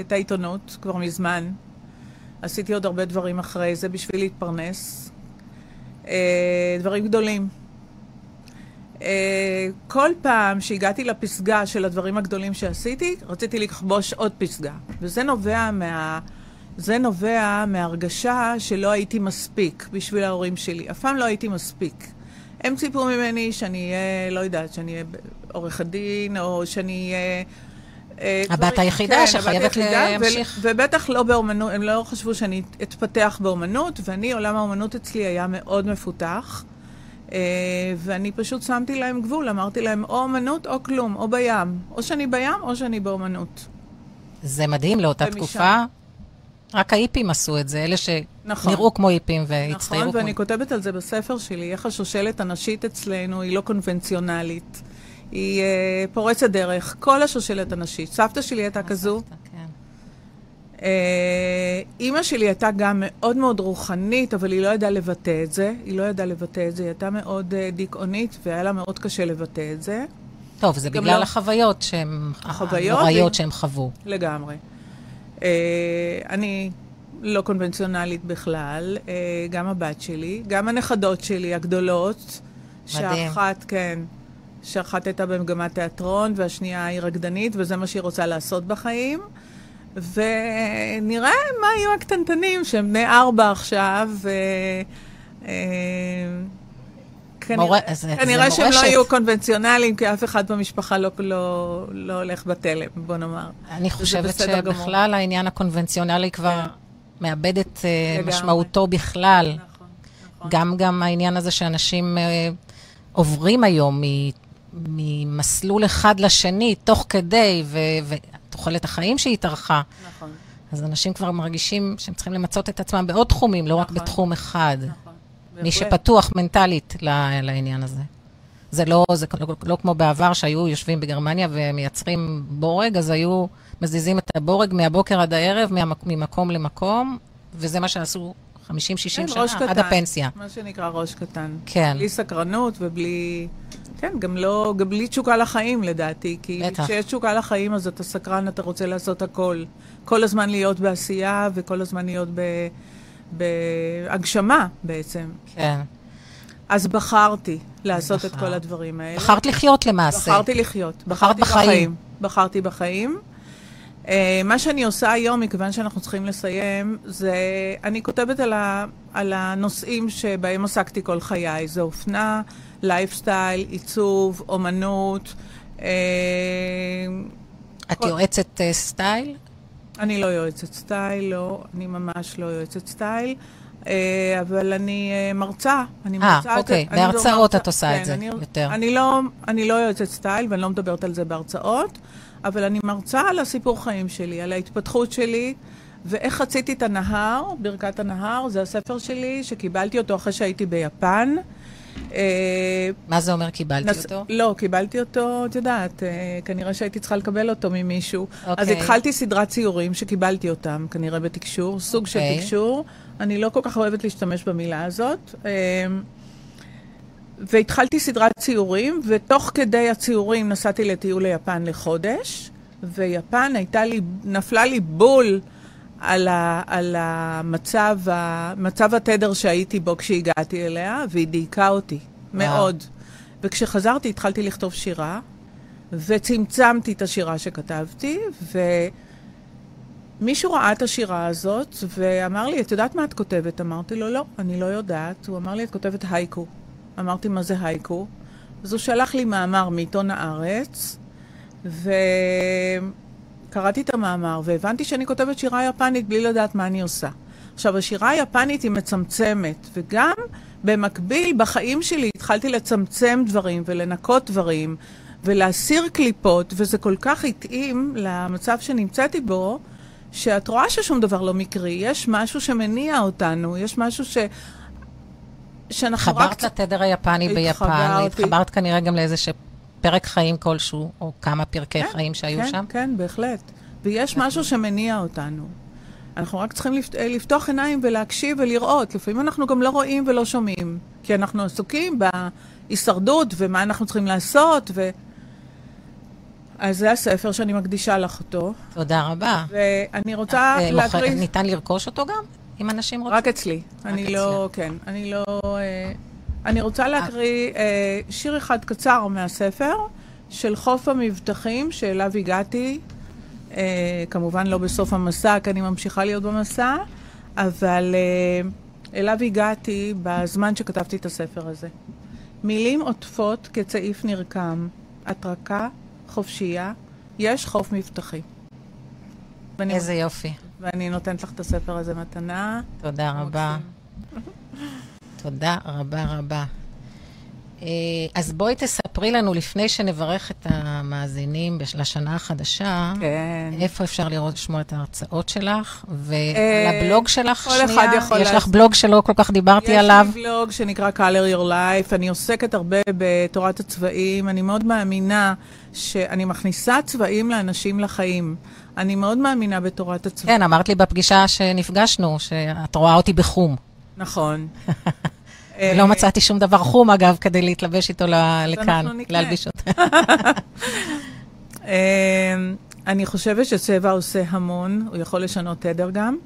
את העיתונות כבר מזמן. עשיתי עוד הרבה דברים אחרי זה, בשביל להתפרנס. דברים גדולים. כל פעם שהגעתי לפסגה של הדברים הגדולים שעשיתי, רציתי לכבוש עוד פסגה. וזה נובע מה... זה נובע מהרגשה שלא הייתי מספיק בשביל ההורים שלי. אף פעם לא הייתי מספיק. הם ציפו ממני שאני אהיה, לא יודעת, שאני אהיה עורך הדין, או שאני אהיה... הבת היחידה שחייבת להמשיך. ובטח לא באומנות, הם לא חשבו שאני אתפתח באומנות, ואני, עולם האומנות אצלי היה מאוד מפותח, ואני פשוט שמתי להם גבול, אמרתי להם או אומנות או כלום, או בים. או שאני בים או שאני באומנות. זה מדהים לאותה תקופה. רק האיפים עשו את זה, אלה שנראו כמו איפים והצטיירו. נכון, ואני כותבת על זה בספר שלי, איך השושלת הנשית אצלנו היא לא קונבנציונלית. היא פורצת דרך, כל השושלת הנשית. סבתא שלי הייתה כזו. אימא שלי הייתה גם מאוד מאוד רוחנית, אבל היא לא ידעה לבטא את זה. היא לא ידעה לבטא את זה, היא הייתה מאוד דיכאונית, והיה לה מאוד קשה לבטא את זה. טוב, זה בגלל החוויות שהם חוו. לגמרי. אני לא קונבנציונלית בכלל, גם הבת שלי, גם הנכדות שלי הגדולות, שאחת, כן, שאחת הייתה במגמת תיאטרון, והשנייה היא רקדנית, וזה מה שהיא רוצה לעשות בחיים. ונראה מה יהיו הקטנטנים, שהם בני ארבע עכשיו, כנראה שהם לא יהיו קונבנציונליים, כי אף אחד במשפחה לא הולך בתלם, בוא נאמר. אני חושבת שבכלל העניין הקונבנציונלי כבר מאבד את משמעותו בכלל. גם גם העניין הזה שאנשים עוברים היום ממסלול אחד לשני, תוך כדי, ותוחלת החיים שהיא התארכה. נכון. אז אנשים כבר מרגישים שהם צריכים למצות את עצמם בעוד תחומים, לא רק בתחום אחד. נכון. מי שפתוח מנטלית לעניין הזה. זה לא, זה לא כמו בעבר שהיו יושבים בגרמניה ומייצרים בורג, אז היו מזיזים את הבורג מהבוקר עד הערב, ממקום למקום, וזה מה שעשו חמישים שישים שנה, עד הפנסיה. מה שנקרא ראש קטן. כן. בלי סקרנות ובלי... כן, גם לא... גם בלי תשוקה לחיים, לדעתי. כי כשיש תשוקה לחיים, אז אתה סקרן, אתה רוצה לעשות הכל. כל הזמן להיות בעשייה, וכל הזמן להיות ב... בהגשמה, בעצם. כן. אז בחרתי לעשות את כל הדברים האלה. בחרת לחיות למעשה. בחרתי לחיות. בחרתי בחיים. בחרתי בחיים. מה שאני עושה היום, מכיוון שאנחנו צריכים לסיים, זה אני כותבת על הנושאים שבהם עסקתי כל חיי. זה אופנה, לייפסטייל, עיצוב, אומנות. את יועצת סטייל? אני לא יועצת סטייל, לא. אני ממש לא יועצת סטייל. אבל אני מרצה. אה, אוקיי. בהרצאות את עושה את זה יותר. אני לא יועצת סטייל, ואני לא מדברת על זה בהרצאות. אבל אני מרצה על הסיפור חיים שלי, על ההתפתחות שלי, ואיך חציתי את הנהר, ברכת הנהר, זה הספר שלי, שקיבלתי אותו אחרי שהייתי ביפן. מה זה אומר קיבלתי נס... אותו? לא, קיבלתי אותו, את יודעת, כנראה שהייתי צריכה לקבל אותו ממישהו. Okay. אז התחלתי סדרת ציורים שקיבלתי אותם, כנראה בתקשור, סוג okay. של תקשור. אני לא כל כך אוהבת להשתמש במילה הזאת. והתחלתי סדרת ציורים, ותוך כדי הציורים נסעתי לטיול ליפן לחודש, ויפן הייתה לי, נפלה לי בול על, ה, על המצב, המצב התדר שהייתי בו כשהגעתי אליה, והיא דייקה אותי מאוד. וכשחזרתי התחלתי לכתוב שירה, וצמצמתי את השירה שכתבתי, ומישהו ראה את השירה הזאת, ואמר לי, את יודעת מה את כותבת? אמרתי לו, לא, אני לא יודעת. הוא אמר לי, את כותבת הייקו. אמרתי, מה זה הייקו? אז הוא שלח לי מאמר מעיתון הארץ, וקראתי את המאמר, והבנתי שאני כותבת שירה יפנית בלי לדעת מה אני עושה. עכשיו, השירה היפנית היא מצמצמת, וגם במקביל בחיים שלי התחלתי לצמצם דברים ולנקות דברים, ולהסיר קליפות, וזה כל כך התאים למצב שנמצאתי בו, שאת רואה ששום דבר לא מקרי, יש משהו שמניע אותנו, יש משהו ש... חברת לתדר היפני ביפן, התחברת כנראה גם לאיזה שפרק חיים כלשהו, או כמה פרקי חיים שהיו שם. כן, בהחלט. ויש משהו שמניע אותנו. אנחנו רק צריכים לפתוח עיניים ולהקשיב ולראות. לפעמים אנחנו גם לא רואים ולא שומעים, כי אנחנו עסוקים בהישרדות ומה אנחנו צריכים לעשות. אז זה הספר שאני מקדישה לך אותו. תודה רבה. ואני רוצה להקריא... ניתן לרכוש אותו גם? אם אנשים רוצים? רק אצלי. אני לא, כן, אני לא... אני רוצה להקריא שיר אחד קצר מהספר, של חוף המבטחים, שאליו הגעתי כמובן לא בסוף המסע, כי אני ממשיכה להיות במסע, אבל אליו הגעתי בזמן שכתבתי את הספר הזה. מילים עוטפות כצעיף נרקם, התרקה, חופשייה, יש חוף מבטחי. איזה יופי. ואני נותנת לך את הספר הזה מתנה. תודה רבה. תודה רבה רבה. אז בואי תספרי לנו, לפני שנברך את המאזינים לשנה החדשה, איפה אפשר לראות לשמוע את ההרצאות שלך, ולבלוג שלך שנייה, יש לך בלוג שלא כל כך דיברתי עליו. יש לי בלוג שנקרא Color Your Life, אני עוסקת הרבה בתורת הצבעים, אני מאוד מאמינה שאני מכניסה צבעים לאנשים לחיים. אני מאוד מאמינה בתורת הצבעים. כן, אמרת לי בפגישה שנפגשנו, שאת רואה אותי בחום. נכון. לא מצאתי שום דבר חום, אגב, כדי להתלבש איתו לכאן, להלביש אותה. אני חושבת שצבע עושה המון, הוא יכול לשנות תדר גם,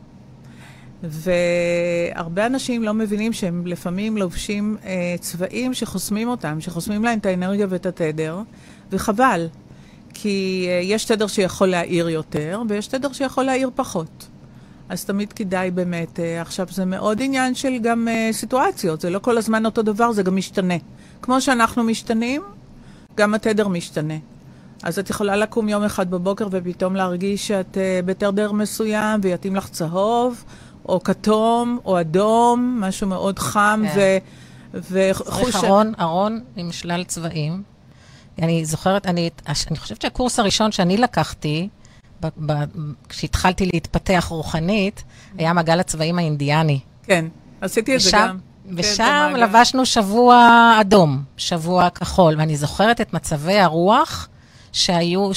והרבה אנשים לא מבינים שהם לפעמים לובשים צבעים שחוסמים אותם, שחוסמים להם את האנרגיה ואת התדר, וחבל, כי יש תדר שיכול להעיר יותר, ויש תדר שיכול להעיר פחות. אז תמיד כדאי באמת, עכשיו זה מאוד עניין של גם סיטואציות, זה לא כל הזמן אותו דבר, זה גם משתנה. כמו שאנחנו משתנים, גם התדר משתנה. אז את יכולה לקום יום אחד בבוקר ופתאום להרגיש שאת בתדר מסוים ויתאים לך צהוב, או כתום, או אדום, משהו מאוד חם וחוש... ארון, ארון עם שלל צבעים. אני זוכרת, אני חושבת שהקורס הראשון שאני לקחתי, כשהתחלתי להתפתח רוחנית, היה מעגל הצבעים האינדיאני. כן, עשיתי את זה גם. ושם לבשנו שבוע אדום, שבוע כחול, ואני זוכרת את מצבי הרוח שהיו,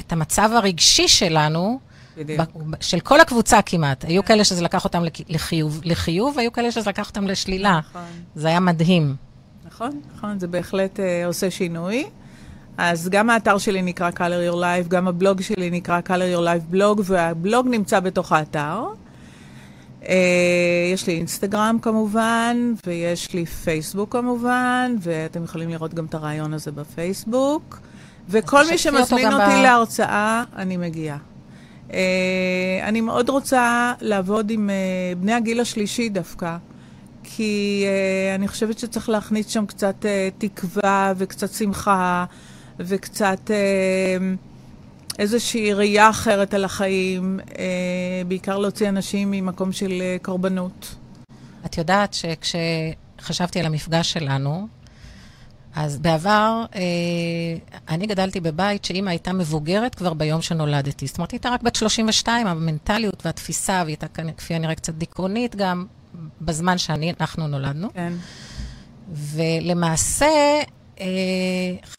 את המצב הרגשי שלנו, של כל הקבוצה כמעט. היו כאלה שזה לקח אותם לחיוב, והיו כאלה שזה לקח אותם לשלילה. זה היה מדהים. נכון, נכון, זה בהחלט עושה שינוי. אז גם האתר שלי נקרא Color Your Life, גם הבלוג שלי נקרא Color Your Life בלוג, והבלוג נמצא בתוך האתר. יש לי אינסטגרם כמובן, ויש לי פייסבוק כמובן, ואתם יכולים לראות גם את הרעיון הזה בפייסבוק. וכל מי שמזמין אותי להרצאה, אני מגיעה. אני מאוד רוצה לעבוד עם בני הגיל השלישי דווקא. כי אני חושבת שצריך להכניס שם קצת תקווה וקצת שמחה וקצת איזושהי ראייה אחרת על החיים, בעיקר להוציא אנשים ממקום של קורבנות. את יודעת שכשחשבתי על המפגש שלנו, אז בעבר אני גדלתי בבית שאמא הייתה מבוגרת כבר ביום שנולדתי. זאת אומרת, הייתה רק בת שלושים ושתיים, המנטליות והתפיסה, והיא הייתה כפי הנראה קצת דיכאונית גם, בזמן שאנחנו נולדנו. כן. ולמעשה, אה,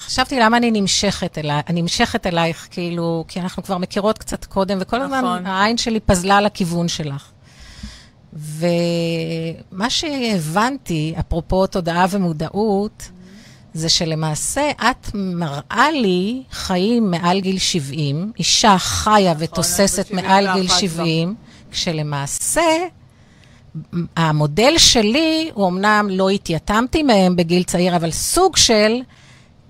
חשבתי למה אני נמשכת אליי, אני נמשכת אלייך, כאילו, כי אנחנו כבר מכירות קצת קודם, וכל נכון. הזמן העין שלי פזלה לכיוון שלך. ומה שהבנתי, אפרופו תודעה ומודעות, mm-hmm. זה שלמעשה את מראה לי חיים מעל גיל שבעים, אישה חיה נכון, ותוססת מעל גיל שבעים, כבר. כשלמעשה... המודל שלי, הוא אמנם לא התייתמתי מהם בגיל צעיר, אבל סוג של,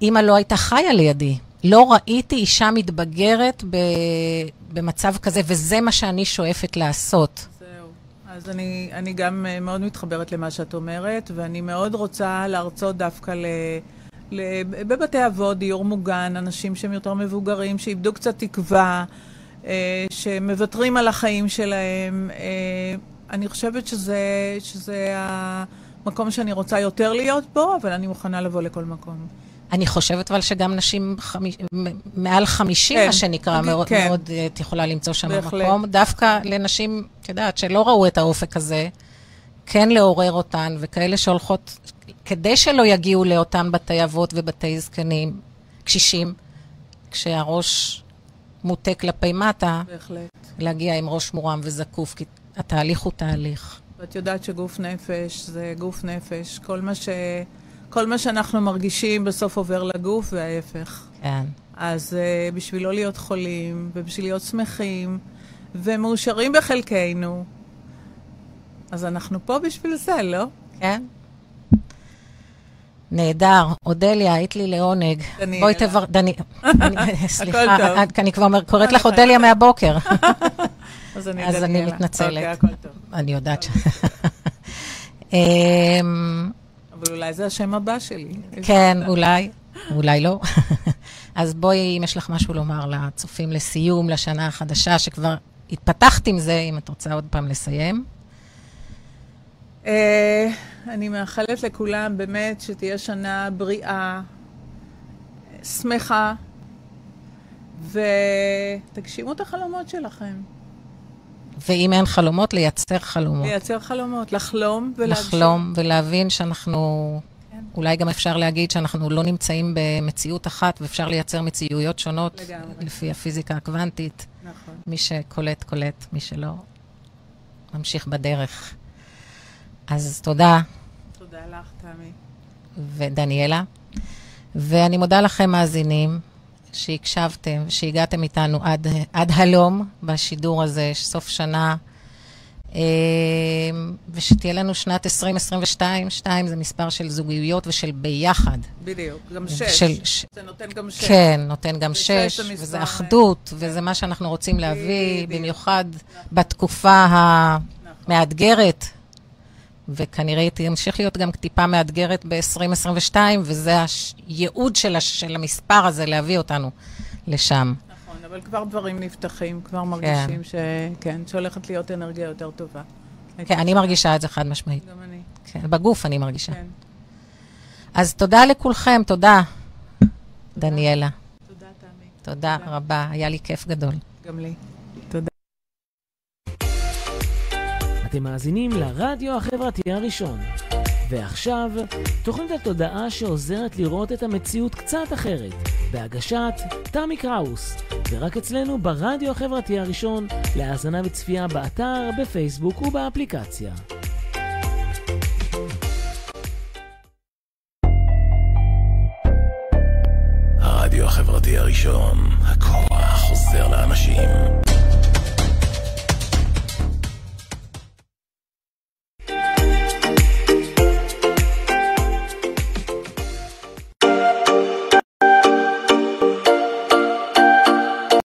אמא לא הייתה חיה לידי. לא ראיתי אישה מתבגרת ב, במצב כזה, וזה מה שאני שואפת לעשות. זהו. אז אני, אני גם מאוד מתחברת למה שאת אומרת, ואני מאוד רוצה להרצות דווקא ל, ל, בבתי אבות, דיור מוגן, אנשים שהם יותר מבוגרים, שאיבדו קצת תקווה, אה, שמוותרים על החיים שלהם, אה, אני חושבת שזה, שזה המקום שאני רוצה יותר להיות בו, אבל אני מוכנה לבוא לכל מקום. אני חושבת אבל שגם נשים חמיש, מעל חמישים, כן, מה שנקרא, כן, מאוד, כן. מאוד את יכולה למצוא שם בהחלט. מקום. דווקא לנשים, את יודעת, שלא ראו את האופק הזה, כן לעורר אותן, וכאלה שהולכות, כדי שלא יגיעו לאותן בתי אבות ובתי זקנים, קשישים, כשהראש מוטה כלפי מטה, בהחלט. להגיע עם ראש מורם וזקוף, כי... התהליך הוא תהליך. ואת יודעת שגוף נפש זה גוף נפש. כל מה, ש... כל מה שאנחנו מרגישים בסוף עובר לגוף וההפך. כן. אז uh, בשביל לא להיות חולים ובשביל להיות שמחים ומאושרים בחלקנו, אז אנחנו פה בשביל זה, לא? כן. נהדר, אודליה, היית לי לעונג. בואי תבר... דניאלה. סליחה, אני כבר קוראת לך אודליה מהבוקר. אז אני מתנצלת. אני יודעת ש... אבל אולי זה השם הבא שלי. כן, אולי, אולי לא. אז בואי, אם יש לך משהו לומר לצופים לסיום, לשנה החדשה, שכבר התפתחת עם זה, אם את רוצה עוד פעם לסיים. אני מאחלת לכולם באמת שתהיה שנה בריאה, שמחה, ותגשימו את החלומות שלכם. ואם אין חלומות, לייצר חלומות. לייצר חלומות, לחלום ולהגשים. לחלום ולהבין שאנחנו, כן. אולי גם אפשר להגיד שאנחנו לא נמצאים במציאות אחת, ואפשר לייצר מציאויות שונות לגמרי. לפי הפיזיקה הקוונטית. נכון. מי שקולט, קולט, מי שלא, ממשיך בדרך. אז תודה. תודה לך, תמי. ודניאלה. ואני מודה לכם, מאזינים, שהקשבתם, שהגעתם איתנו עד, עד הלום בשידור הזה, סוף שנה, ושתהיה לנו שנת עשרים עשרים ושתיים, שתיים זה מספר של זוגיות ושל ביחד. בדיוק, גם שש. של, ש... זה נותן גם שש. כן, נותן גם שש, וזה אחדות, וזה מה שאנחנו רוצים להביא, במיוחד בתקופה המאתגרת. וכנראה היא תמשיך להיות גם טיפה מאתגרת ב-עשרים עשרים ושתיים, וזה הייעוד של, של המספר הזה להביא אותנו לשם. נכון, אבל כבר דברים נפתחים, כבר מרגישים ש... כן, שהולכת להיות אנרגיה יותר טובה. כן, אני מרגישה את זה חד משמעית. גם אני. כן, בגוף אני מרגישה. כן. אז תודה לכולכם, תודה, דניאלה. תודה, תמי. תודה רבה, היה לי כיף גדול. גם לי. תודה. אתם מאזינים לרדיו החברתי הראשון. ועכשיו, תוכנית התודעה שעוזרת לראות את המציאות קצת אחרת, בהגשת תמי קראוס, ורק אצלנו ברדיו החברתי הראשון, להאזנה וצפייה באתר, בפייסבוק ובאפליקציה.